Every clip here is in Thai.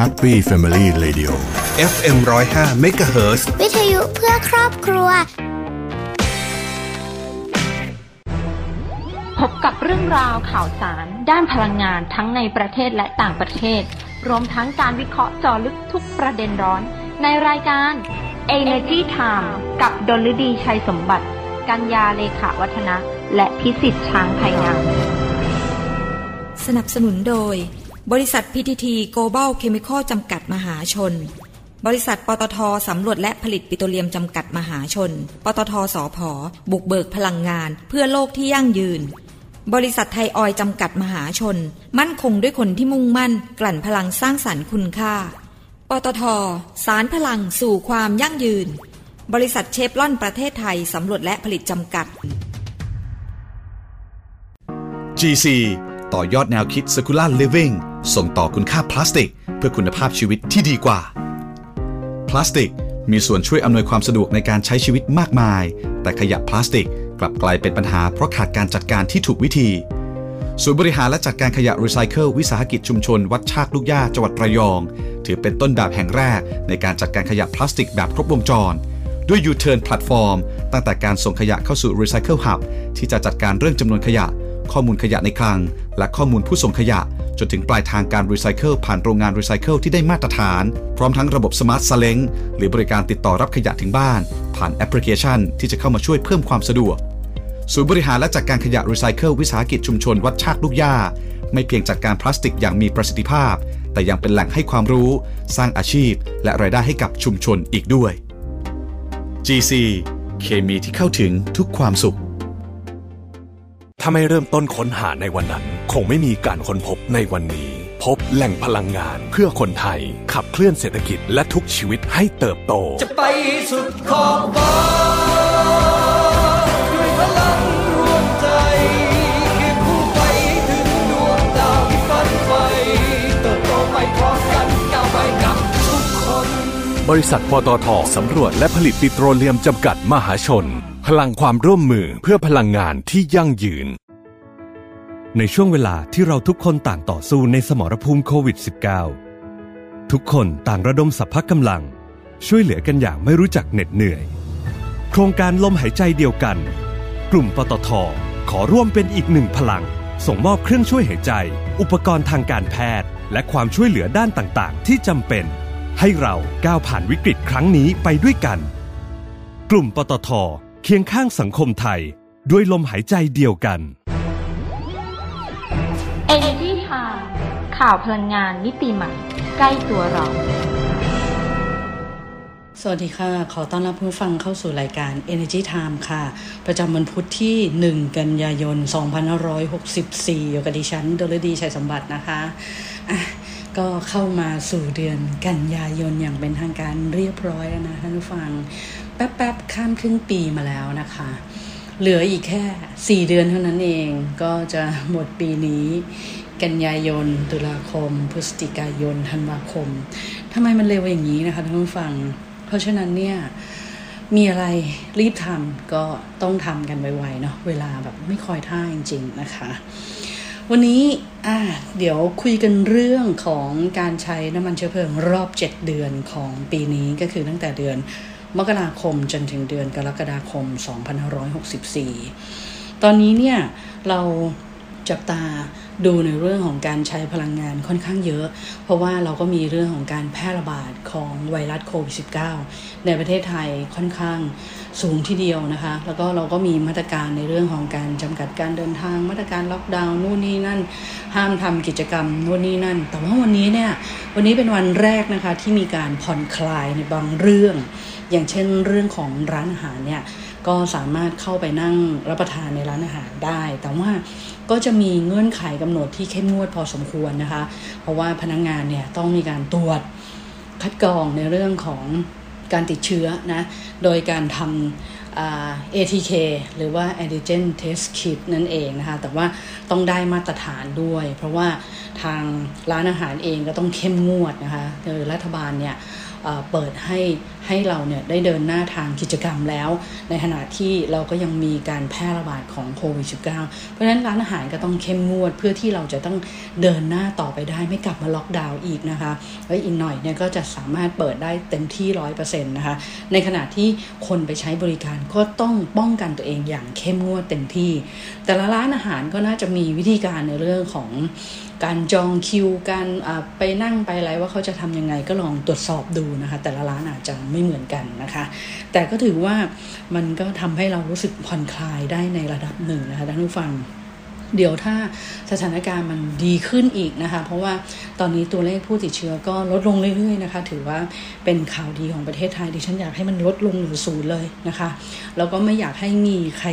Happy Family Radio FM 105 MHz วิทยุเพื่อครอบครัวพบกับเรื่องราวข่าวสารด้านพลังงานทั้งในประเทศและต่างประเทศรวมทั้งการวิเคราะห์เจาะลึกทุกประเด็นร้อนในรายการ Energy Time กับดลฤดีชัยสมบัติกัญญาเลขาวัฒนะและพิสิทธิ์ช้างไพงามสนับสนุนโดยบริษัท PTT Cobal Kimiko Jamkat Maha Chon บริษัทปตท.สำรวจและผลิตปิโตรเลียมจำกัดมหาชนปตท.สผ.บุกเบิกพลังงานเพื่อโลกที่ยั่งยืนบริษัทไทยออยล์จำกัดมหาชนมั่นคงด้วยคนที่มุ่งมั่นกลั่นพลังสร้างสรรค์คุณค่าปตท.สานพลังสู่ความยั่งยืนบริษัทเชฟรอนประเทศไทยสำรวจและผลิตจำกัด GC ต่อยอดแนวคิด Circular Living ส่งต่อคุณค่าพลาสติกเพื่อคุณภาพชีวิตที่ดีกว่าพลาสติกมีส่วนช่วยอำนวยความสะดวกในการใช้ชีวิตมากมายแต่ขยะพลาสติกกลับกลายเป็นปัญหาเพราะขาดการจัดการที่ถูกวิธีศูนย์บริหารและจัดการขยะรีไซเคิลวิสาหกิจชุมชนวัดชากลูกย่าจังหวัดระยองถือเป็นต้นแบบแห่งแรกในการจัดการขยะพลาสติกแบบครบวงจรด้วย U-turn Platform ตั้งแต่การส่งขยะเข้าสู่ Recycle Hub ที่จะจัดการเรื่องจำนวนขยะข้อมูลขยะในคลังและข้อมูลผู้ส่งขยะจนถึงปลายทางการ Recycle ผ่านโรงงาน Recycle ที่ได้มาตรฐานพร้อมทั้งระบบ Smart Saleng หรือบริการติดต่อรับขยะถึงบ้านผ่านแอปพลิเคชันที่จะเข้ามาช่วยเพิ่มความสะดวกศูนย์บริหารและจัดการขยะ Recycle วิสาหกิจชุมชนวัดชากลูกย่าไม่เพียงจัดการพลาสติกอย่างมีประสิทธิภาพแต่ยังเป็นแหล่งให้ความรู้สร้างอาชีพและรายได้ให้กับชุมชนอีกด้วยGC เคมีที่เข้าถึงทุกความสุขถ้าไม่เริ่มต้นค้นหาในวันนั้นคงไม่มีการค้นพบในวันนี้พบแหล่งพลังงานเพื่อคนไทยขับเคลื่อนเศรษฐกิจและทุกชีวิตให้เติบโตจะไปสุดขอบฟ้าด้วยพลังรวมใจเก็บผู้ไปถึงดวงดาวที่ฝันไฟเติบโตไปพร้อมกันก้าวไปกับบริษัทปตท.สำรวจและผลิตปิโตรเลียมจำกัดมหาชนพลังความร่วมมือเพื่อพลังงานที่ยั่งยืนในช่วงเวลาที่เราทุกคนต่างต่อสู้ในสมรภูมิโควิด -19 ทุกคนต่างระดมสรรพกำลังช่วยเหลือกันอย่างไม่รู้จักเหน็ดเหนื่อยโครงการลมหายใจเดียวกันกลุ่มปตท.ขอร่วมเป็นอีกหนึ่งพลังส่งมอบเครื่องช่วยหายใจอุปกรณ์ทางการแพทย์และความช่วยเหลือด้านต่างๆที่จำเป็นให้เราก้าวผ่านวิกฤตครั้งนี้ไปด้วยกันกลุ่มปตท.เคียงข้างสังคมไทยด้วยลมหายใจเดียวกัน Energy Time ข่าวพลังงานมิติใหม่ใกล้ตัวเราสวัสดีค่ะขอต้อนรับผู้ฟังเข้าสู่รายการ Energy Time ค่ะประจำวันพุธที่1กันยายน2564อยู่กับดิฉันดลฤดีชัยสมบัตินะคะก็เข้ามาสู่เดือนกันยายนอย่างเป็นทางการเรียบร้อยแล้วนะท่านผู้ฟังแป๊บๆข้ามครึ่งปีมาแล้วนะคะเหลืออีกแค่4เดือนเท่านั้นเองก็จะหมดปีนี้กันยายนตุลาคมพฤศจิกายนธันวาคมทำไมมันเร็วอย่างนี้นะคะท่านผู้ฟังเพราะฉะนั้นเนี่ยมีอะไรรีบทำก็ต้องทำกันไวๆเนาะเวลาแบบไม่คอยท่าจริงๆนะคะวันนี้เดี๋ยวคุยกันเรื่องของการใช้น้ำมันเชื้อเพลิงรอบ7เดือนของปีนี้ก็คือตั้งแต่เดือนมกราคมจนถึงเดือนกรกฎาคม2564ตอนนี้เนี่ยเราจับตาดูในเรื่องของการใช้พลังงานค่อนข้างเยอะเพราะว่าเราก็มีเรื่องของการแพร่ระบาดของไวรัสโควิด -19 ในประเทศไทยค่อนข้างสูงทีเดียวนะคะแล้วก็เราก็มีมาตรการในเรื่องของการจำกัดการเดินทางมาตรการล็อกดาวน์นู่นนี่นั่นห้ามทำกิจกรรมนู่นนี่นั่นแต่ว่าวันนี้เป็นวันแรกนะคะที่มีการผ่อนคลายในบางเรื่องอย่างเช่นเรื่องของร้านอาหารเนี่ยก็สามารถเข้าไปนั่งรับประทานในร้านอาหารได้แต่ว่าก็จะมีเงื่อนไขกำหนดที่เข้มงวดพอสมควรนะคะเพราะว่าพนักงานเนี่ยต้องมีการตรวจคัดกรองในเรื่องของการติดเชื้อนะโดยการทำ ATK หรือว่า Antigen Test Kit นั่นเองนะคะแต่ว่าต้องได้มาตรฐานด้วยเพราะว่าทางร้านอาหารเองก็ต้องเข้มงวดนะคะโดยรัฐบาลเนี่ย เปิดให้เราเนี่ยได้เดินหน้าทางกิจกรรมแล้วในขณะที่เราก็ยังมีการแพร่ระบาดของโควิด -19 เพราะฉะนั้นร้านอาหารก็ต้องเข้มงวดเพื่อที่เราจะต้องเดินหน้าต่อไปได้ไม่กลับมาล็อกดาวน์อีกนะคะและอีกหน่อยเนี่ยก็จะสามารถเปิดได้เต็มที่ 100% นะคะในขณะที่คนไปใช้บริการก็ต้องป้องกันตัวเองอย่างเข้มงวดเต็มที่แต่ละร้านอาหารก็น่าจะมีวิธีการในเรื่องของการจองคิวการไปนั่งไปอะไรว่าเขาจะทำยังไงก็ลองตรวจสอบดูนะคะแต่ละร้านอาจจะไม่เหมือนกันนะคะแต่ก็ถือว่ามันก็ทำให้เรารู้สึกผ่อนคลายได้ในระดับหนึ่งนะคะท่านผู้ฟังเดี๋ยวถ้าสถานการณ์มันดีขึ้นอีกนะคะเพราะว่าตอนนี้ตัวเลขผู้ติดเชื้อก็ลดลงเรื่อยๆนะคะถือว่าเป็นข่าวดีของประเทศไทยดิฉันอยากให้มันลดลงหรือศูนย์เลยนะคะแล้วก็ไม่อยากให้มีใคร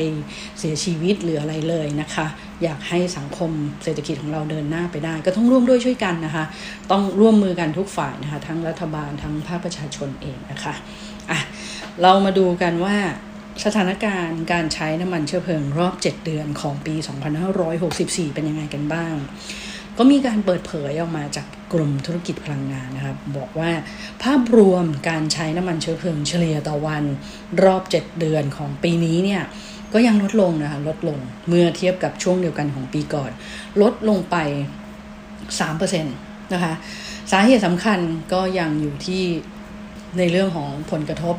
เสียชีวิตหรืออะไรเลยนะคะอยากให้สังคมเศรษฐกิจของเราเดินหน้าไปได้ก็ต้องร่วมด้วยช่วยกันนะคะต้องร่วมมือกันทุกฝ่ายนะคะทั้งรัฐบาลทั้งภาคประชาชนเองนะคะอ่ะเรามาดูกันว่าสถานการณ์การใช้น้ำมันเชื้อเพลิงรอบ7เดือนของปี2564เป็นยังไงกันบ้างก็มีการเปิดเผยออกมาจากกรมธุรกิจพลังงานนะครับบอกว่าภาพรวมการใช้น้ำมันเชื้อเพลิงเฉลี่ยต่อวันรอบ7เดือนของปีนี้เนี่ยก็ยังลดลงนะคะลดลงเมื่อเทียบกับช่วงเดียวกันของปีก่อนลดลงไป 3% นะคะสาเหตุสำคัญก็ยังอยู่ที่ในเรื่องของผลกระทบ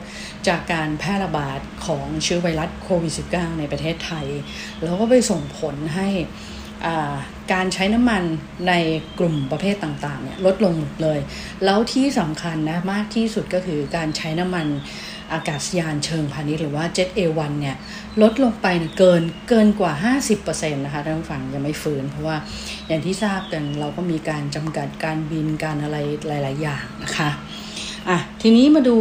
จากการแพร่ระบาดของเชื้อไวรัสโควิด -19 ในประเทศไทยแล้วก็ไปส่งผลให้การใช้น้ำมันในกลุ่มประเภทต่างๆเนี่ยลดลงหมดเลยแล้วที่สำคัญนะมากที่สุดก็คือการใช้น้ำมันอากาศยานเชิงพาณิชย์หรือว่า Jet A1 เนี่ยลดลงไปนะเกินกว่า 50% นะคะท่านผู้ฟังยังไม่ฟื้นเพราะว่าอย่างที่ทราบกันเราก็มีการจำกัดการบินการอะไรหลายๆอย่างนะคะอ่ะทีนี้มาดู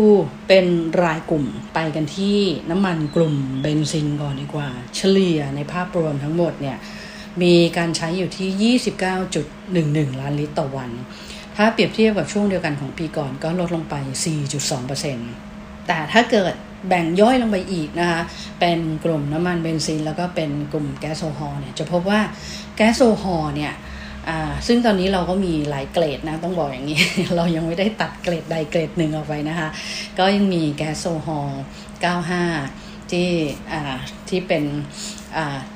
เป็นรายกลุ่มไปกันที่น้ำมันกลุ่มเบนซินก่อนดีกว่าเฉลี่ยในภาพรวมทั้งหมดเนี่ยมีการใช้อยู่ที่ 29.11 ล้านลิตรต่อวันถ้าเปรียบเทียบกับช่วงเดียวกันของปีก่อนก็ลดลงไป 4.2% แต่ถ้าเกิดแบ่งย่อยลงไปอีกนะคะเป็นกลุ่มน้ำมันเบนซินแล้วก็เป็นกลุ่มแก๊สโซฮอล์เนี่ยจะพบว่าแก๊สโซฮอล์เนี่ยซึ่งตอนนี้เราก็มีหลายเกรดนะต้องบอกอย่างนี้ เรายังไม่ได้ตัดเกรดใดเกรดหนึ่งออกไปนะคะก็ยังมีแก๊สโซฮอล95ที่เป็น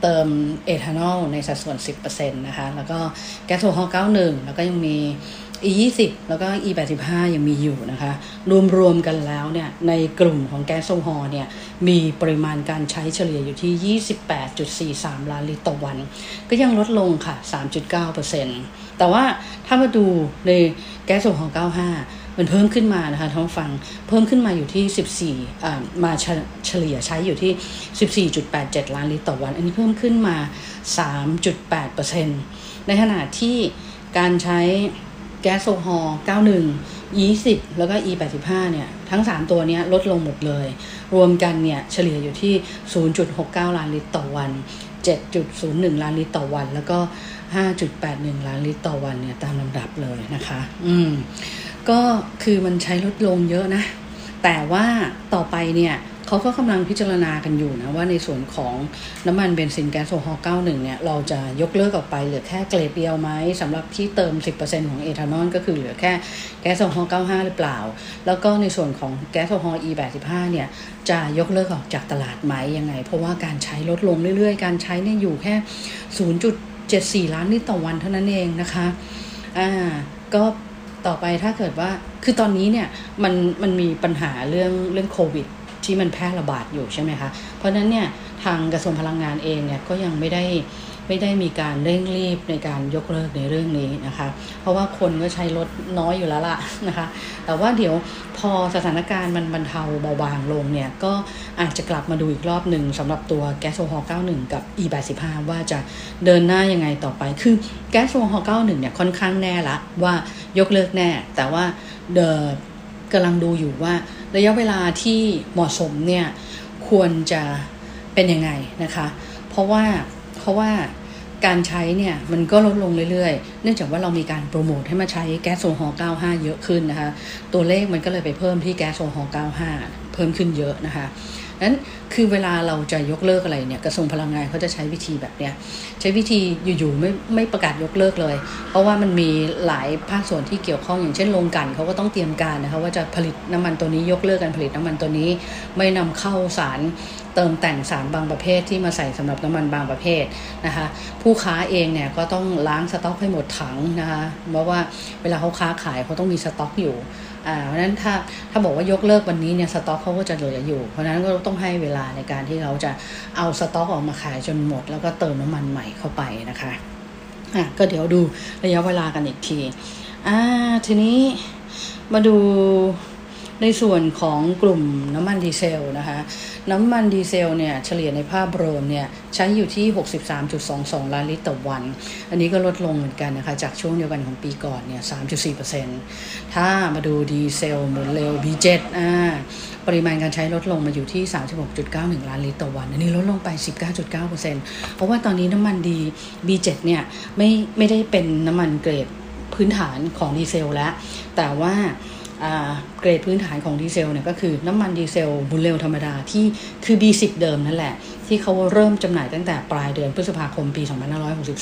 เติมเอทานอลในสัดส่วน 10% นะคะแล้วก็แก๊สโซฮอล91แล้วก็ยังมี E20 แล้วก็ E85 ยังมีอยู่นะคะรวมกันแล้วเนี่ยในกลุ่มของแก๊สโซฮอลเนี่ยมีปริมาณการใช้เฉลี่ยอยู่ที่ 28.43 ล้านลิตรต่อวันก็ยังลดลงค่ะ 3.9% แต่ว่าถ้ามาดูในแก๊สโซฮอล95มันเพิ่มขึ้นมานะคะท่านฟังเพิ่มขึ้นมาอยู่ที่14มาเฉลี่ยใช้อยู่ที่ 14.87 ล้านลิตรต่อวันอันนี้เพิ่มขึ้นมา 3.8% ในขณะที่การใช้แก๊สโซฮอล์91 20แล้วก็ E85 เนี่ยทั้ง3ตัวนี้ลดลงหมดเลยรวมกันเนี่ยเฉลี่ยอยู่ที่ 0.69 ล้านลิตรต่อวัน 7.01 ล้านลิตรต่อวันแล้วก็ 5.81 ล้านลิตรต่อวันเนี่ยตามลำดับเลยนะคะก็คือมันใช้ลดลงเยอะนะแต่ว่าต่อไปเนี่ยเขาก็กำลังพิจารณากันอยู่นะว่าในส่วนของน้ำมันเบนซินแก๊สโซฮอล91เนี่ยเราจะยกเลิกออกไปเหลือแค่เกรดเดียวไหมสำหรับที่เติม 10% ของเอทานอลก็คือเหลือแค่แก๊สโซฮอล95หรือเปล่าแล้วก็ในส่วนของแก๊สโซฮอล E85 เนี่ยจะยกเลิกออกจากตลาดไหมยังไงเพราะว่าการใช้ลดลงเรื่อยๆการใช้เนี่ยอยู่แค่ 0.74 ล้านลิตรต่อวันเท่านั้นเองนะคะก็ต่อไปถ้าเกิดว่าคือตอนนี้เนี่ยมันมีปัญหาเรื่องโควิดที่มันแพร่ระบาดอยู่ใช่ไหมคะเพราะนั้นเนี่ยทางกระทรวงพลังงานเองเนี่ยก็ยังไม่ได้มีการเร่งรีบในการยกเลิกในเรื่องนี้นะคะเพราะว่าคนก็ใช้รถน้อยอยู่แล้วล่ะนะคะแต่ว่าเดี๋ยวพอสถานการณ์มันบรรเทาเบาบางลงเนี่ยก็อาจจะกลับมาดูอีกรอบหนึ่งสำหรับตัวแก๊สโซฮอล91กับ E85 ว่าจะเดินหน้ายังไงต่อไปคือแก๊สโซฮอล91เนี่ยค่อนข้างแน่ละว่ายกเลิกแน่แต่ว่ากำลังดูอยู่ว่าระยะเวลาที่เหมาะสมเนี่ยควรจะเป็นยังไงนะคะเพราะว่าการใช้เนี่ยมันก็ลดลงเรื่อยๆเนื่องจากว่าเรามีการโปรโมทให้มาใช้แก๊สโซฮอล95เยอะขึ้นนะคะตัวเลขมันก็เลยไปเพิ่มที่แก๊สโซฮอล95เพิ่มขึ้นเยอะนะคะ นั้นคือเวลาเราจะยกเลิกอะไรเนี่ยกระทรวงพลังงานเขาจะใช้วิธีแบบเนี้ยใช้วิธีอยู่ๆไม่ประกาศยกเลิกเลยเพราะว่ามันมีหลายภาคส่วนที่เกี่ยวข้องอย่างเช่นโรงกลั่นเขาก็ต้องเตรียมการนะคะว่าจะผลิตน้ำมันตัวนี้ยกเลิกการผลิตน้ำมันตัวนี้ไม่นำเข้าสารเติมแต่งสารบางประเภทที่มาใส่สำหรับน้ำมันบางประเภทนะคะผู้ค้าเองเนี่ยก็ต้องล้างสต็อกให้หมดถังนะคะเพราะว่าเวลาเขาค้าขายเขาต้องมีสต็อกอยู่เพราะฉะนั้นถ้าบอกว่ายกเลิกวันนี้เนี่ยสต็อกเขาก็จะเหลืออยู่เพราะฉะนั้นก็ต้องให้เวลาในการที่เราจะเอาสต็อกออกมาขายจนหมดแล้วก็เติมน้ำมันใหม่เข้าไปนะคะก็เดี๋ยวดูระยะเวลากันอีกทีทีนี้มาดูในส่วนของกลุ่มน้ำมันดีเซลนะคะน้ำมันดีเซลเนี่ยเฉลี่ยในภาพรวมเนี่ยใช้อยู่ที่ 63.22 ล้านลิตรต่อวันอันนี้ก็ลดลงเหมือนกันนะคะจากช่วงเดียวกันของปีก่อนเนี่ย 3.4% ถ้ามาดูดีเซลหมุนเร็ว B7 ปริมาณการใช้ลดลงมาอยู่ที่ 36.91 ล้านลิตรต่อวันอันนี้ลดลงไป 19.9% เพราะว่าตอนนี้น้ำมันดี B7 เนี่ยไม่ได้เป็นน้ำมันเกรดพื้นฐานของดีเซลแล้วแต่ว่าเกรดพื้นฐานของดีเซลเนี่ยก็คือน้ำมันดีเซลบุนเร็วธรรมดาที่คือ B10 เดิมนั่นแหละที่เขาเริ่มจำหน่ายตั้งแต่ปลายเดือนพฤษภาคมปี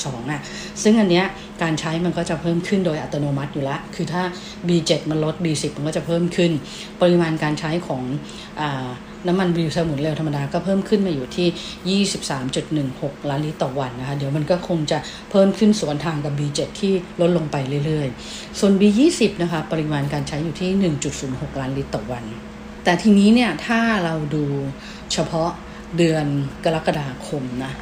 2562ซึ่งอันเนี้ยการใช้มันก็จะเพิ่มขึ้นโดยอัตโนมัติอยู่แล้วคือถ้า B7 มันลด B10 มันก็จะเพิ่มขึ้นปริมาณการใช้ของน้ำมันดีเซลหมุนเร็วธรรมดาก็เพิ่มขึ้นมาอยู่ที่ 23.16 ล้านลิตรต่อวันนะคะเดี๋ยวมันก็คงจะเพิ่มขึ้นสวนทางกับ B7 ที่ลดลงไปเรื่อยๆส่วน B20 นะคะปริมาณการใช้อยู่ที่ 1.06 ล้านลิตรต่อวันแต่ทีนี้เนี่ยถ้าเราดูเฉพาะเดือนกรกฎาคมนะ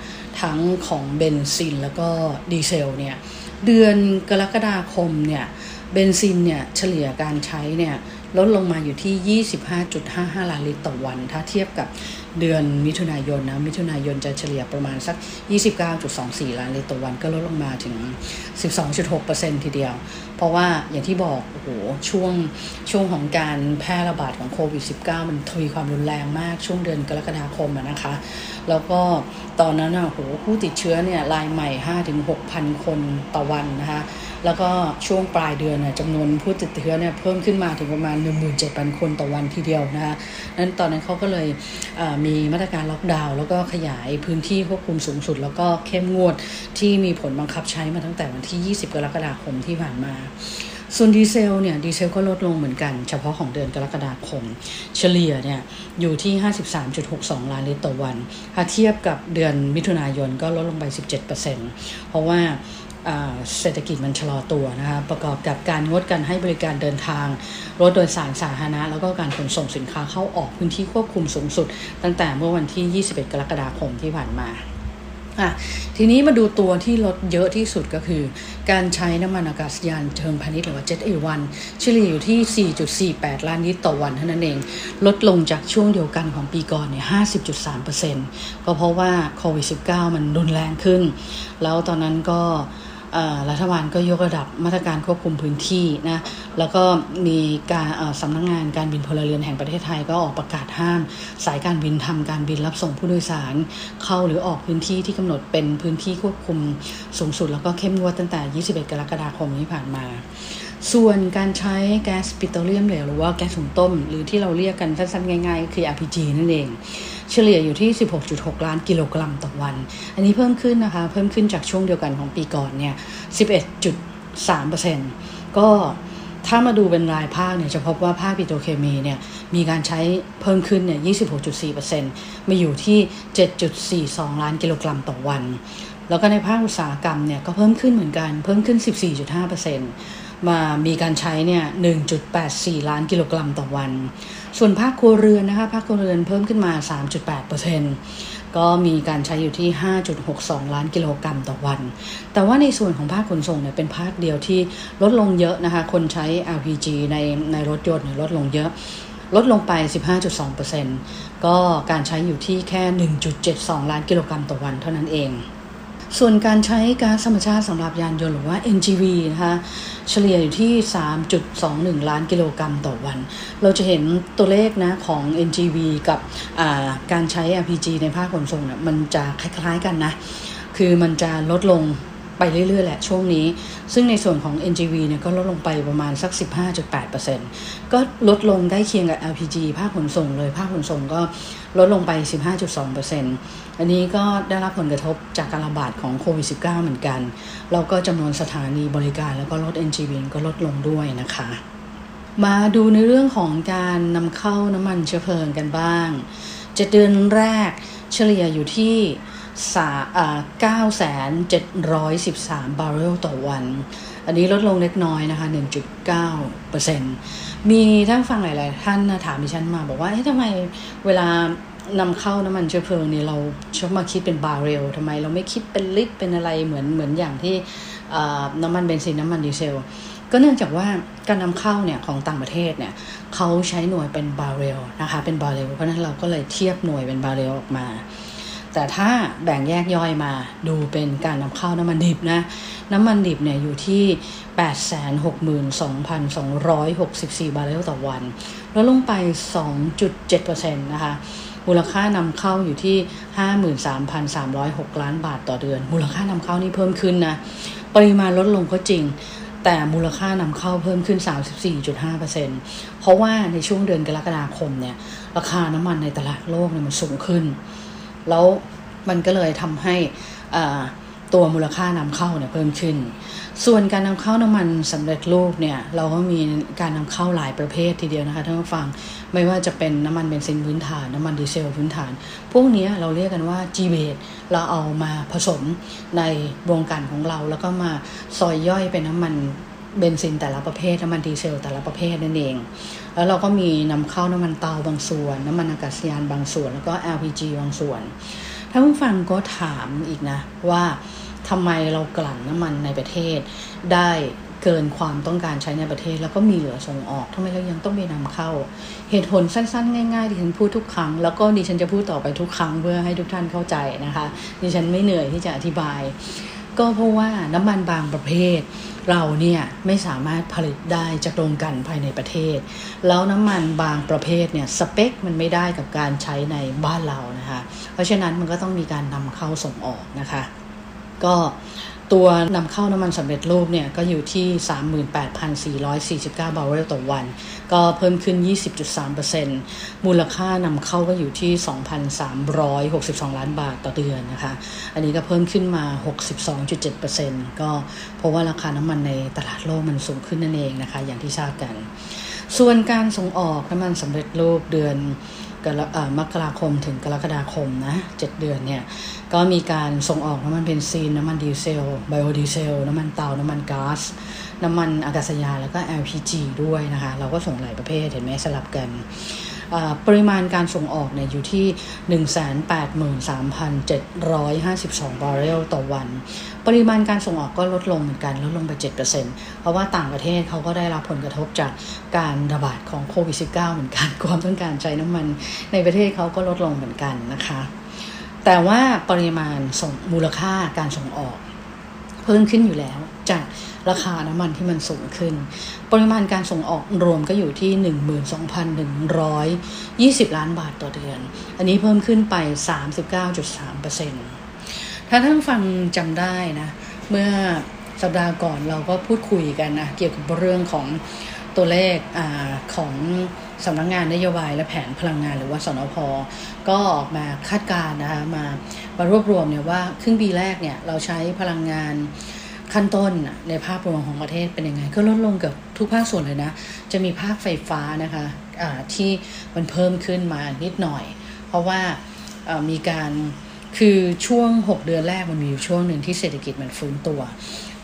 ทั้งของเบนซินแล้วก็ดีเซลเนี่ยเดือนกรกฎาคมเนี่ยเบนซินเนี่ยเฉลี่ยการใช้เนี่ยลดลงมาอยู่ที่ 25.55 ล้านลิตรต่อวันถ้าเทียบกับเดือนมิถุนายนนะมิถุนายนจะเฉลี่ยประมาณสัก 29.24 ล้านลิตรต่อวันก็ลดลงมาถึง 12.6% ทีเดียวเพราะว่าอย่างที่บอกโอ้โหช่วงของการแพร่ระบาดของโควิด -19 มันทวีความรุนแรงมากช่วงเดือนกรกฎาคมนะคะแล้วก็ตอนนั้นโอ้โหผู้ติดเชื้อเนี่ยรายใหม่ 5-6,000 คนต่อวันนะคะแล้วก็ช่วงปลายเดือนจำนวนผู้ติดเชื้อเนี่ยเพิ่มขึ้นมาถึงประมาณ 17,000 คนต่อวันทีเดียวนะคะนั้นตอนนั้นเขาก็เลยมีมาตรการล็อกดาวน์แล้วก็ขยายพื้นที่ควบคุมสูงสุดแล้วก็เข้มงวดที่มีผลบังคับใช้มาตั้งแต่วันที่ 20 กรกฎาคมที่ผ่านมาส่วนดีเซลเนี่ยดีเซลก็ลดลงเหมือนกันเฉพาะของเดือนกรกฎาคมเฉลี่ยเนี่ยอยู่ที่ 53.62 ล้านลิตรต่อวันถ้าเทียบกับเดือนมิถุนายนก็ลดลงไป 17% เพราะว่าเศรษฐกิจมันชะลอตัวนะคะประกอบกับการงดการให้บริการเดินทางรถโดยสารสาธารณะแล้วก็การขนส่งสินค้าเข้าออกพื้นที่ควบคุมสูงสุดตั้งแต่เมื่อวันที่21กรกฎาคมที่ผ่านมาทีนี้มาดูตัวที่ลดเยอะที่สุดก็คือการใช้น้ำมันอากาศยานเชิงพาณิชย์หรือว่า Jet A1 เฉลี่ยอยู่ที่ 4.48 ล้านลิตรต่อวันเท่านั้นเองลดลงจากช่วงเดียวกันของปีก่อนเนี่ย 50.3% ก็เพราะว่าโควิด -19 มันรุนแรงขึ้นแล้วตอนนั้นก็รัฐบาลก็ยกระดับมาตรการควบคุมพื้นที่นะแล้วก็มีการสำนักงานการบินพลเรือนแห่งประเทศไทยก็ออกประกาศห้ามสายการบินทำการบินรับส่งผู้โดยสารเข้าหรือออกพื้นที่ที่กำหนดเป็นพื้นที่ควบคุมสูงสุดแล้วก็เข้มงวดตั้งแต่ 21 กรกฎาคมที่ผ่านมาส่วนการใช้แก๊สปิโตรเลียมเหลวหรือว่าแก๊สหุงต้มหรือที่เราเรียกกันสั้นๆง่ายๆคือ LPG นั่นเองเฉลี่ยอยู่ที่ 16.6 ล้านกิโลกรัมต่อวันอันนี้เพิ่มขึ้นนะคะเพิ่มขึ้นจากช่วงเดียวกันของปีก่อนเนี่ย 11.3% ก็ถ้ามาดูเป็นรายภาคเนี่ยจะพบว่าภาคปิโตรเคมีเนี่ยมีการใช้เพิ่มขึ้นเนี่ย 26.4% มาอยู่ที่ 7.42 ล้านกิโลกรัมต่อวันแล้วก็ในภาคอุตสาหกรรมเนี่ยก็เพิ่มขึ้นเหมือนกันเพิ่มขึ้น 14.5%มามีการใช้เนี่ย 1.84 ล้านกิโลกรัมต่อวันส่วนภาคครัวเรือนนะคะภาคครัวเรือนเพิ่มขึ้นมา 3.8% ก็มีการใช้อยู่ที่ 5.62 ล้านกิโลกรัมต่อวันแต่ว่าในส่วนของภาคขนส่งเนี่ยเป็นภาคเดียวที่ลดลงเยอะนะคะคนใช้ LPG ในรถยนต์เนี่ยลดลงเยอะลดลงไป 15.2% ก็การใช้อยู่ที่แค่ 1.72 ล้านกิโลกรัมต่อวันเท่านั้นเองส่วนการใช้ก๊าซธรรมชาติสำหรับยานยนต์หรือว่า NGV นะคะเฉลี่ยอยู่ที่ 3.21 ล้านกิโลกรัมต่อวันเราจะเห็นตัวเลขนะของ NGV กับการใช้ LPG ในภาคขนส่งเนี่ยมันจะคล้ายๆกันนะคือมันจะลดลง ไปเรื่อยๆแหละช่วงนี้ซึ่งในส่วนของ NGV เนี่ยก็ลดลงไปประมาณสัก 15.8% ก็ลดลงได้เคียงกับ LPG ภาคขนส่งเลยภาคขนส่งก็ลดลงไป 15.2% อันนี้ก็ได้รับผลกระทบจากการระบาดของโควิด -19 เหมือนกันแล้วก็จำนวนสถานีบริการแล้วก็รถ NGV ก็ลดลงด้วยนะคะมาดูในเรื่องของการนำเข้าน้ำมันเชื้อเพลิงกันบ้าง7 เดือนแรกเฉลี่ยอยู่ที่ 9,713 บาร์เรลต่อวันอันนี้ลดลงเล็กน้อยนะคะ 1.9% มีท่านฟังหลายๆท่านถามดิฉันมาบอกว่าทำไมเวลานำเข้าน้ำมันเชื้อเพลิงเนี่ยเราชอบมาคิดเป็นบาร์เรลทำไมเราไม่คิดเป็นลิตรเป็นอะไรเหมือนอย่างที่น้ำมันเบนซินน้ำมันดีเซลก็เนื่องจากว่าการนำเข้าเนี่ยของต่างประเทศเนี่ยเขาใช้หน่วยเป็นบาร์เรลนะคะเป็นบาร์เรลเพราะนั้นเราก็เลยเทียบหน่วยเป็นบาร์เรลออกมาแต่ถ้าแบ่งแยกย่อยมาดูเป็นการนำเข้าน้ำมันดิบนะน้ำมันดิบเนี่ยอยู่ที่ 862,264 บาร์เรลต่อวันลดลงไป 2.7% นะคะมูลค่านำเข้าอยู่ที่ 53,306 ล้านบาทต่อเดือนมูลค่านำเข้านี่เพิ่มขึ้นนะปริมาณลดลงก็จริงแต่มูลค่านำเข้าเพิ่มขึ้น 34.5% เพราะว่าในช่วงเดือนกรกฎาคมเนี่ยราคาน้ำมันในตลาดโลกเนี่ยมันสูงขึ้นแล้วมันก็เลยทำให้ตัวมูลค่านำเข้าเนี่ยเพิ่มขึ้นส่วนการนำเข้าน้ำมันสำเร็จรูปเนี่ยเราก็มีการนำเข้าหลายประเภททีเดียวนะคะท่านผู้ฟังไม่ว่าจะเป็นน้ำมันเบนซินพื้นฐานน้ำมันดีเซลพื้นฐานพวกนี้เราเรียกกันว่า G-Base เราเอามาผสมในวงการของเราแล้วก็มาซอยย่อยเป็นน้ำมันเบนซินแต่ละประเภทน้ำมันดีเซลแต่ละประเภทนั่นเองแล้วเราก็มีนำเข้าน้ำมันเตาบางส่วนน้ำมันอากาศยานบางส่วนแล้วก็ LPG บางส่วนท่านผู้ฟังก็ถามอีกนะว่าทำไมเรากลั่นน้ำมันในประเทศได้เกินความต้องการใช้ในประเทศแล้วก็มีเหลือส่งออกทำไมเรายังต้องไปนำเข้าเหตุผลสั้นๆง่ายๆดิฉันพูดทุกครั้งแล้วก็ดิฉันจะพูดต่อไปทุกครั้งเพื่อให้ทุกท่านเข้าใจนะคะดิฉันไม่เหนื่อยที่จะอธิบายก็เพราะว่าน้ำมันบางประเภทเราเนี่ยไม่สามารถผลิตได้จากโรงกลั่นภายในประเทศแล้วน้ำมันบางประเภทเนี่ยสเปคมันไม่ได้กับการใช้ในบ้านเรานะคะเพราะฉะนั้นมันก็ต้องมีการนำเข้าส่งออกนะคะก็ตัวนำเข้าน้ำมันสำเร็จรูปเนี่ยก็อยู่ที่ 38,449 บาร์เรลต่อวันก็เพิ่มขึ้น 20.3% มูลค่านำเข้าก็อยู่ที่ 2,362 ล้านบาทต่อเดือนนะคะอันนี้ก็เพิ่มขึ้นมา 62.7% ก็เพราะว่าราคาน้ำมันในตลาดโลกมันสูงขึ้นนั่นเองนะคะอย่างที่ทราบกันส่วนการส่งออกน้ำมันสำเร็จรูปเดือนมกราคมถึงกรกฎาคมนะ7เดือนเนี่ยก็มีการส่งออกน้ำมันเบนซินน้ำมันดีเซลไบโอดีเซลน้ำมันเตาน้ำมันก๊าซน้ำมันอากาศยานแล้วก็ LPG ด้วยนะคะเราก็ส่งหลายประเภทเห็นไหมสลับกันปริมาณการส่งออกเนี่ยอยู่ที่ 183,752 บาร์เรลต่อวันปริมาณการส่งออกก็ลดลงเหมือนกันลดลงไป 7% เพราะว่าต่างประเทศเขาก็ได้รับผลกระทบจากการระบาดของโควิด -19 เหมือนกันความต้องการใช้น้ำมันในประเทศเขาก็ลดลงเหมือนกันนะคะแต่ว่าปริมาณส่งมูลค่าการส่งออกเพิ่มขึ้นอยู่แล้วจากราคาน้ำมันที่มันสูงขึ้นปริมาณการส่งออกรวมก็อยู่ที่ 12,120 ล้านบาทต่อเดือนอันนี้เพิ่มขึ้นไป 39.3% ถ้าท่านฟังจำได้นะเมื่อสัปดาห์ก่อนเราก็พูดคุยกันนะเกี่ยวกับเรื่องของตัวเลขของสำนักงานนโยบายและแผนพลังงานหรือว่าสนพ.ก็ออกมาคาดการณ์นะคะมารวบรวมเนี่ยว่าครึ่งปีแรกเนี่ยเราใช้พลังงานขั้นต้นในภาพรวมของประเทศเป็นยังไงก็ลดลงกับทุกภาคส่วนเลยนะจะมีภาคไฟฟ้านะคะที่มันเพิ่มขึ้นมานิดหน่อยเพราะว่ามีการคือช่วง6เดือนแรกมันมีอยู่ช่วงหนึ่งที่เศรษฐกิจมันฟื้นตัว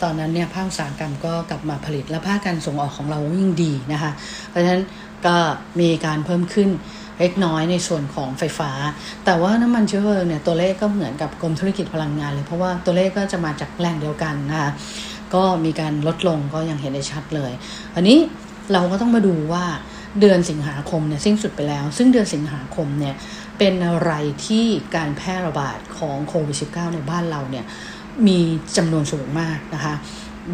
ตอนนั้นเนี่ยภาคอุตสาหกรรมก็กลับมาผลิตและภาคการส่งออกของเรายิ่งดีนะคะเพราะฉะนั้นก็มีการเพิ่มขึ้นเล็กน้อยในส่วนของไฟฟ้าแต่ว่าน้ำมันเชื้อเพลิงเนี่ยตัวเลขก็เหมือนกับกรมธุรกิจพลังงานเลยเพราะว่าตัวเลขก็จะมาจากแหล่งเดียวกันนะคะก็มีการลดลงก็ยังเห็นได้ชัดเลยอันนี้เราก็ต้องมาดูว่าเดือนสิงหาคมเนี่ยสิ้นสุดไปแล้วซึ่งเดือนสิงหาคมเนี่ยเป็นอะไรที่การแพร่ระบาดของโควิด -19 ในบ้านเราเนี่ยมีจำนวนสูงมากนะคะ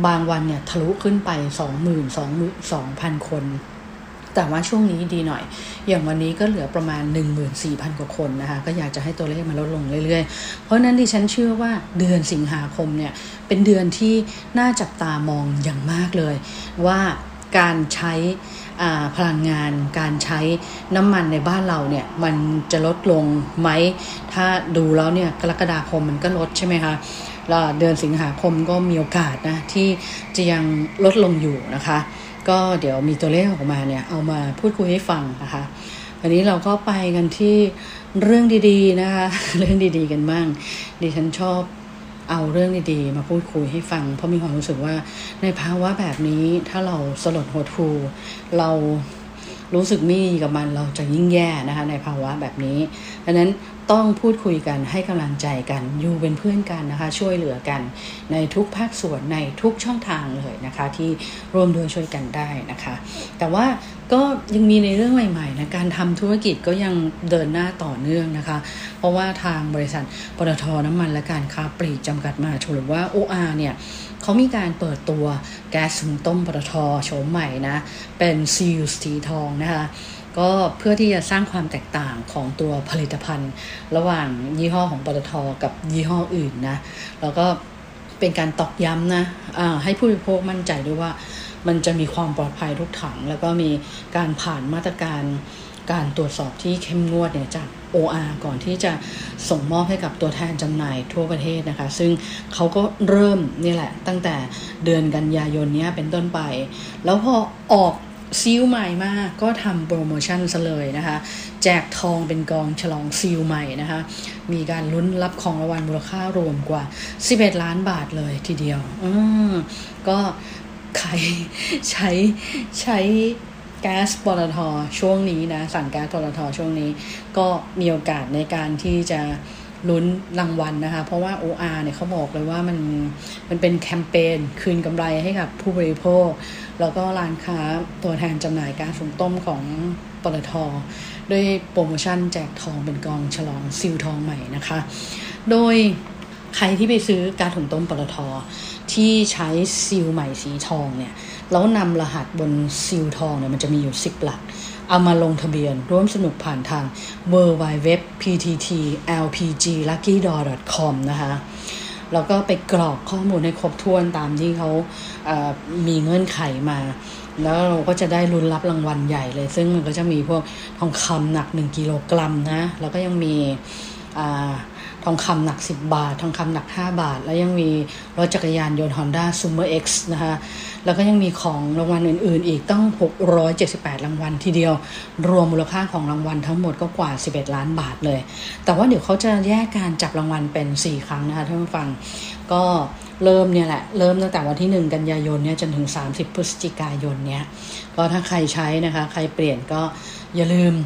บางวันเนี่ยทะลุขึ้นไป 22,000 คน แต่ว่าช่วงนี้ดีหน่อยอย่างวันนี้ก็เหลือประมาณ 14,000 กว่าคนนะคะก็อยากจะให้ตัวเลขมันลดลงเรื่อยๆเพราะนั้นดิฉันเชื่อว่าเดือนสิงหาคมเนี่ยเป็นเดือนที่น่าจับตามองอย่างมากเลยว่าการใช้พลังงานการใช้น้ำมันในบ้านเราเนี่ยมันจะลดลงไหมถ้าดูแล้วเนี่ยกรกฎาคมมันก็ลดใช่ไหมคะแล้วเดือนสิงหาคมก็มีโอกาสนะที่จะยังลดลงอยู่นะคะก็เดี๋ยวมีตัวเลขออกมาเนี่ยเอามาพูดคุยให้ฟังนะคะวันนี้เราก็ไปกันที่เรื่องดีๆนะคะเรื่องดีๆกันบ้างดิฉันชอบเอาเรื่องดีๆมาพูดคุยให้ฟังเพราะมีความรู้สึกว่าในภาวะแบบนี้ถ้าเราสลดหดหู่เรารู้สึกไม่ดีกับมันเราจะยิ่งแย่นะคะในภาวะแบบนี้ดังนั้นต้องพูดคุยกันให้กำลังใจกันอยู่เป็นเพื่อนกันนะคะช่วยเหลือกันในทุกภาคส่วนในทุกช่องทางเลยนะคะที่ร่วมด้วยช่วยกันได้นะคะแต่ว่าก็ยังมีในเรื่องใหม่ๆนะการทำธุรกิจก็ยังเดินหน้าต่อเนื่องนะคะเพราะว่าทางบริษัทปตท.น้ำมันและการค้าปลีกจำกัดมหาชนหรือว่า OR เนี่ยเขามีการเปิดตัวแก๊สหุงต้มปตท.โฉมใหม่นะเป็นซีลสีทองนะคะก็เพื่อที่จะสร้างความแตกต่างของตัวผลิตภัณฑ์ระหว่างยี่ห้อของปตท.กับยี่ห้ออื่นนะแล้วก็เป็นการตอกย้ำนะให้ผู้บริโภคมั่นใจด้วยว่ามันจะมีความปลอดภัยทุกถังแล้วก็มีการผ่านมาตรการการตรวจสอบที่เข้มงวดเนี่ยจาก OR ก่อนที่จะส่งมอบให้กับตัวแทนจำหน่ายทั่วประเทศนะคะซึ่งเขาก็เริ่มนี่แหละตั้งแต่เดือนกันยายนนี้เป็นต้นไปแล้วพอออกซีลใหม่มากก็ทำโปรโมชั่นซะเลยนะคะแจกทองเป็นกองฉลองซีลใหม่นะคะมีการลุ้นรับของรางวัลมูลค่ารวมกว่า11 ล้านบาทเลยทีเดียวก็ใครใช้แก๊สปตท.ช่วงนี้นะสั่งแก๊สปตท.ช่วงนี้ก็มีโอกาสในการที่จะลุ้นรางวัล นะคะเพราะว่า OR เนี่ยเขาบอกเลยว่ามันเป็นแคมเปญคืนกำไรให้กับผู้บริโภคแล้วก็ร้านค้าตัวแทนจำหน่ายก๊าซหุงต้มของปตท.ด้วยโปรโมชั่นแจกทองเป็นกองฉลองซีลทองใหม่นะคะโดยใครที่ไปซื้อก๊าซหุงต้มปตท.ที่ใช้ซีลใหม่สีทองเนี่ยแล้วนำรหัสบนซีลทองเนี่ยมันจะมีอยู่10 หลักเอามาลงทะเบียนร่วมสนุกผ่านทาง www PTT LPG Lucky Door .com นะคะแล้วก็ไปกรอกข้อมูลให้ครบถ้วนตามที่เขามีเงื่อนไขมาแล้วเราก็จะได้ลุ้นรับรางวัลใหญ่เลยซึ่งมันก็จะมีพวกทองคำหนัก1 กิโลกรัมนะแล้วก็ยังมีทองคำหนัก10 บาททองคำหนัก5 บาทแล้วยังมีรถจักรยานยนต์ Honda Sumo X นะคะแล้วก็ยังมีของรางวัลอื่นๆอีกตั้ง678รางวัลทีเดียวรวมมูลค่าของรางวัลทั้งหมดก็กว่า11ล้านบาทเลยแต่ว่าเดี๋ยวเขาจะแยกการจับรางวัลเป็น4 ครั้งนะคะท่านผู้ฟังก็เริ่มเนี่ยแหละเริ่มตั้งแต่วันที่1 กันยายนเนี่ยจนถึง30 พฤศจิกายนเนี่ยก็ถ้าใครใช้นะคะใครเปลี่ยนก็อย่าลืม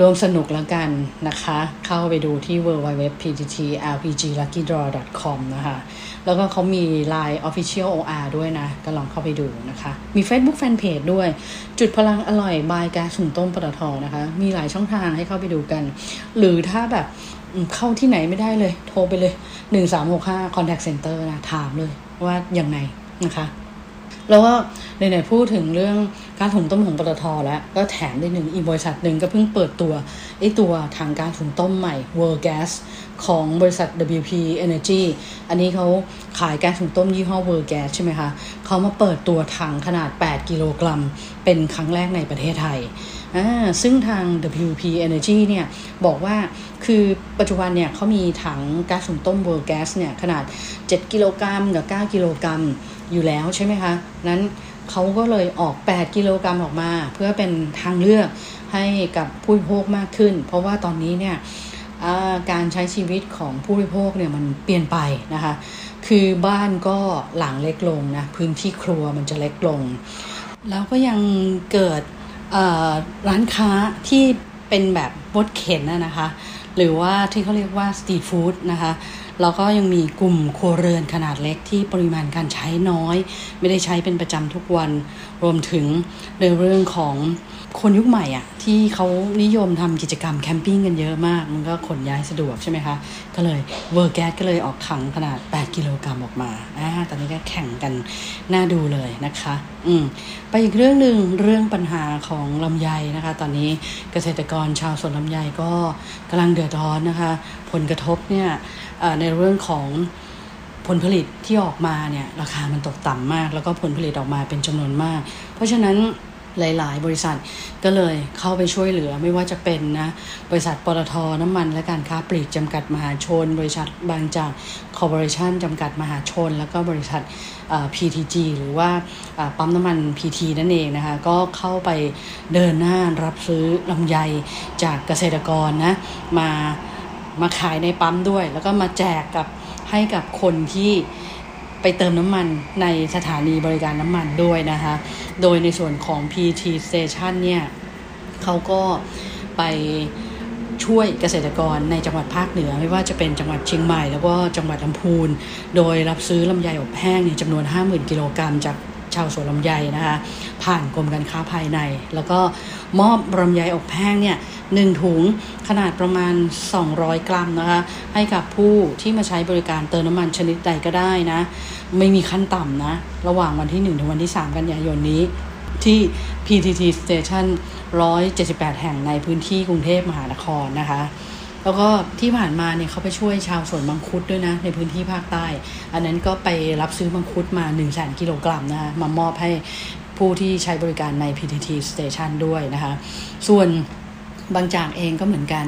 ร่วมสนุกแล้วกันนะคะเข้าไปดูที่ www.pttlpgluckydraw.com นะคะแล้วก็เขามี Line Official OR ด้วยนะก็ลองเข้าไปดูนะคะมี Facebook Fanpage ด้วยจุดพลังอร่อยบายแก๊สหุงต้มปตท.นะคะมีหลายช่องทางให้เข้าไปดูกันหรือถ้าแบบเข้าที่ไหนไม่ได้เลยโทรไปเลย1365 Contact Center นะถามเลยว่ายังไงนะคะแล้วก็ไหนๆพูดถึงเรื่องก๊าซหุงต้มของปตท.แล้วก็แถมได้หนึ่งอีกบริษัทหนึ่งก็เพิ่งเปิดตัวไอ้ตัวทางก๊าซหุงต้มใหม่ World Gas ของบริษัท WP Energy อันนี้เขาขายก๊าซหุงต้มยี่ห้อ World Gas ใช่ไหมคะเขามาเปิดตัวถังขนาด8 กิโลกรัมเป็นครั้งแรกในประเทศไทยซึ่งทาง WP Energy เนี่ยบอกว่าคือปัจจุบันเนี่ยเขามีถังก๊าซหุงต้ม World Gas เนี่ยขนาด7 กิโลกรัมกับ9 กิโลกรัมอยู่แล้วใช่ไหมคะนั้นเขาก็เลยออก8 กิโลกรัมออกมาเพื่อเป็นทางเลือกให้กับผู้บริโภคมากขึ้นเพราะว่าตอนนี้เนี่ยการใช้ชีวิตของผู้บริโภคเนี่ยมันเปลี่ยนไปนะคะคือบ้านก็หลังเล็กลงนะพื้นที่ครัวมันจะเล็กลงแล้วก็ยังเกิดร้านค้าที่เป็นแบบรถเข็นนะคะหรือว่าที่เขาเรียกว่าสตรีทฟู้ดนะคะ แล้วก็ยังมีกลุ่มครัวเรือนขนาดเล็กที่ปริมาณการใช้น้อยไม่ได้ใช้เป็นประจำทุกวันรวมถึงในเรื่องของคนยุคใหม่อ่ะที่เขานิยมทำกิจกรรมแคมปิ้งกันเยอะมากมันก็ขนย้ายสะดวกใช่ไหมคะก็เลยWorld Gasก็เลยออกถังขนาด8กิโลกรัมออกมาตอนนี้ก็แข่งกันน่าดูเลยนะคะไปอีกเรื่องนึงเรื่องปัญหาของลำไยนะคะตอนนี้เกษตรกรชาวสวนลำไยก็กำลังเดือดร้อนนะคะผลกระทบเนี่ยในเรื่องของผลผลิตที่ออกมาเนี่ยราคามันตกต่ำมากแล้วก็ผลผลิตออกมาเป็นจำนวนมากเพราะฉะนั้นหลายๆบริษัทก็เลยเข้าไปช่วยเหลือไม่ว่าจะเป็นนะบริษัทปตท.น้ำมันและการค้าปลีกจำกัดมหาชนบริษัทบางจากคอร์ปอเรชั่นจำกัดมหาชนแล้วก็บริษัทPTG หรือว่าปั๊มน้ำมัน PT นั่นเองนะคะก็เข้าไปเดินหน้ารับซื้อลำไยจากเกษตรกรนะมาขายในปั๊มด้วยแล้วก็มาแจกกับให้กับคนที่ไปเติมน้ำมันในสถานีบริการน้ำมันด้วยนะคะโดยในส่วนของ PT Station เนี่ยเขาก็ไปช่วยเกษตรกรในจังหวัดภาคเหนือไม่ว่าจะเป็นจังหวัดเชียงใหม่แล้วก็จังหวัดลำพูนโดยรับซื้อลำไยอบแห้งเนี่ยจำนวน 50,000 กิโลกรัมจากชาวสวนลำไยนะคะผ่านกรมการค้าภายในแล้วก็มอบลำไยอบแห้งเนี่ย1ถุงขนาดประมาณ200กรัมนะคะให้กับผู้ที่มาใช้บริการเติมน้ำมันชนิดใดก็ได้นะไม่มีขั้นต่ำนะระหว่างวันที่1ถึงวันที่3กันยายนนี้ที่ PTT Station 178แห่งในพื้นที่กรุงเทพมหานครนะคะแล้วก็ที่ผ่านมาเนี่ยเขาไปช่วยชาวสวนมังคุดด้วยนะในพื้นที่ภาคใต้อันนั้นก็ไปรับซื้อมังคุดมา 100,000 กิโลกรัมนะคะมามอบให้ผู้ที่ใช้บริการใน PTT Station ด้วยนะคะส่วนบางจากเองก็เหมือนกัน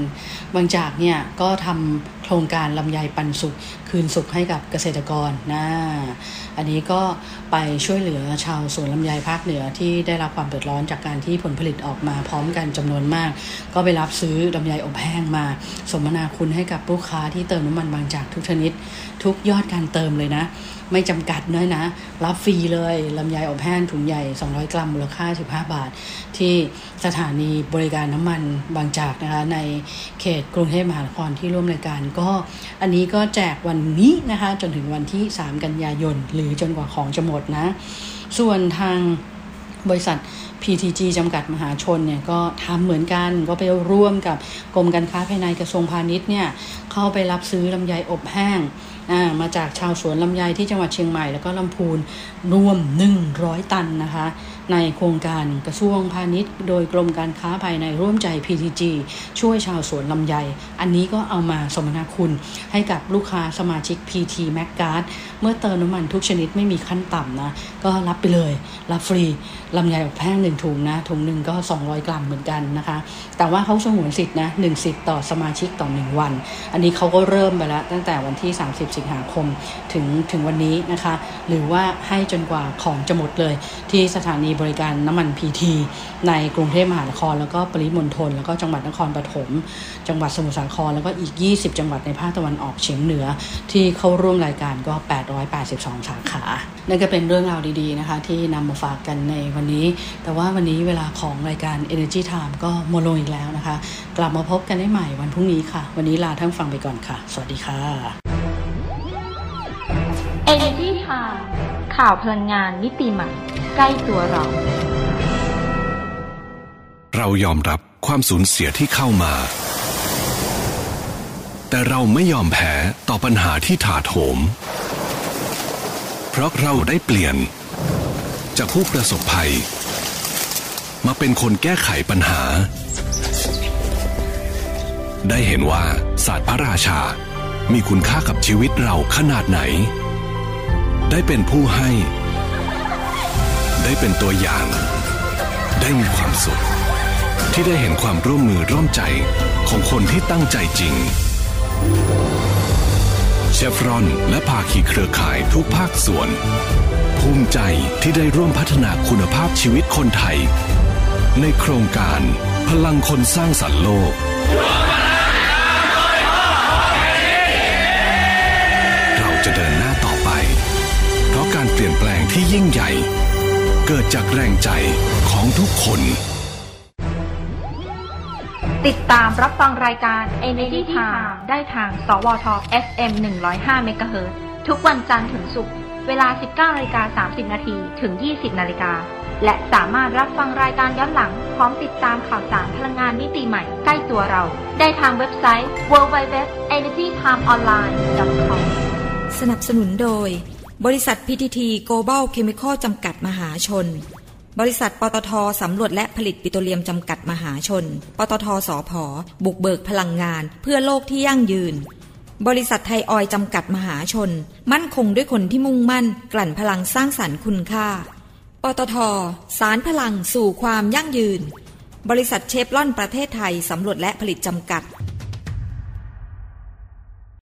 บางจากเนี่ยก็ทำโครงการลำไยปันสุกคืนสุกให้กับเกษตรกรนะอันนี้ก็ไปช่วยเหลือชาวสวนลำไยภาคเหนือที่ได้รับความเดือดร้อนจากการที่ผลผลิตออกมาพร้อมกันจำนวนมากก็ไปรับซื้อลำไยอบแห้งมาสมนาคุณให้กับลูกค้าที่เติมน้ำมันบางจากทุกชนิดทุกยอดการเติมเลยนะไม่จำกัดเลยนะรับฟรีเลยลำไยอบแห้งถุงใหญ่200กรัมมูลค่า15 บาทที่สถานีบริการน้ำมันบางจากนะคะในเขตกรุงเทพมหานครที่ร่วมรายการก็อันนี้ก็แจกวันนี้นะคะจนถึงวันที่3กันยายนหรือจนกว่าของจะหมดนะส่วนทางบริษัท PTG จำกัดมหาชนเนี่ยก็ทำเหมือนกันก็ไปร่วมกับกรมการค้าภายในกระทรวงพาณิชย์เนี่ยเข้าไปรับซื้อลำไยอบแห้งมาจากชาวสวนลำไยที่จังหวัดเชียงใหม่แล้วก็ลำพูนรวม100ตันนะคะในโครงการกระทรวงพาณิชย์โดยกรมการค้าภายในร่วมใจ PTG ช่วยชาวสวนลำไยอันนี้ก็เอามาสมนาคุณให้กับลูกค้าสมาชิก PT Max Card เมื่อเติมน้ำมันทุกชนิดไม่มีขั้นต่ำนะก็รับไปเลยรับฟรีลำไยอบแห้ง1ถุงนะถุงหนึ่งก็200กรัมเหมือนกันนะคะแต่ว่าเขาสงวนสิทธิ์นะ1สิทธิ์ต่อสมาชิกต่อ1วันอันนี้เขาก็เริ่มไปแล้วตั้งแต่วันที่30สิงหาคมถึงวันนี้นะคะหรือว่าให้จนกว่าของจะหมดเลยที่สถานีบริการน้ำมัน PT ในกรุงเทพมหานครแล้วก็ปริมณฑลแล้วก็จังหวัดนครปฐมจังหวัดสมุทรสาครแล้วก็อีก20จังหวัดในภาคตะวันออกเฉียงเหนือที่เข้าร่วมรายการก็882สาขานั่นก็เป็นเรื่องราวดีๆนะคะที่นำมาฝากกันในวันนี้แต่ว่าวันนี้เวลาของรายการ Energy Time ก็หมดลงอีกแล้วนะคะกลับมาพบกันได้ใหม่วันพรุ่งนี้ค่ะวันนี้ลาท่านฟังไปก่อนค่ะสวัสดีค่ะ Energy Time ข่าวพลังงานมิติใหม่ใกล้ตัวเรายอมรับความสูญเสียที่เข้ามาแต่เราไม่ยอมแพ้ต่อปัญหาที่ถาโถมเพราะเราได้เปลี่ยนจากผู้ประสบภัยมาเป็นคนแก้ไขปัญหาได้เห็นว่าศาสตร์พระราชามีคุณค่ากับชีวิตเราขนาดไหนได้เป็นผู้ให้ได้เป็นตัวอย่างได้มีความสุขที่ได้เห็นความร่วมมือร่วมใจของคนที่ตั้งใจจริงเชฟรอนและภาคีเครือข่ายทุกภาคส่วนภูมิใจที่ได้ร่วมพัฒนาคุณภาพชีวิตคนไทยในโครงการพลังคนสร้างสรรค์โลกเราจะเดินหน้าต่อไปเพราะการเปลี่ยนแปลงที่ยิ่งใหญ่เกิดจากแรงใจของทุกคน ติดตามรับฟังรายการ Energy Time ได้ทางสวท. FM 105 MHz ทุกวันจันทร์ถึงศุกร์เวลา 19:30 น. ถึง 20:00 น. และสามารถรับฟังรายการย้อนหลังพร้อมติดตามข่าวสารพลังงานมิติใหม่ใกล้ตัวเราได้ทางเว็บไซต์ www.energytimeonline.com สนับสนุนโดยบริษัท PTT Cobal Kimiko Jamkat Maha Chon บริษัทปตท.สำรวจและผลิตปิโตรเลียมจำกัดมหาชน ปตท.สผ. บุกเบิกพลังงานเพื่อโลกที่ยั่งยืนบริษัทไทยออยล์จำกัดมหาชนมั่นคงด้วยคนที่มุ่งมั่นกลั่นพลังสร้างสรรค์คุณค่าปตท.สานพลังสู่ความยั่งยืนบริษัทเชฟรอนประเทศไทยสำรวจและผลิตจำกัด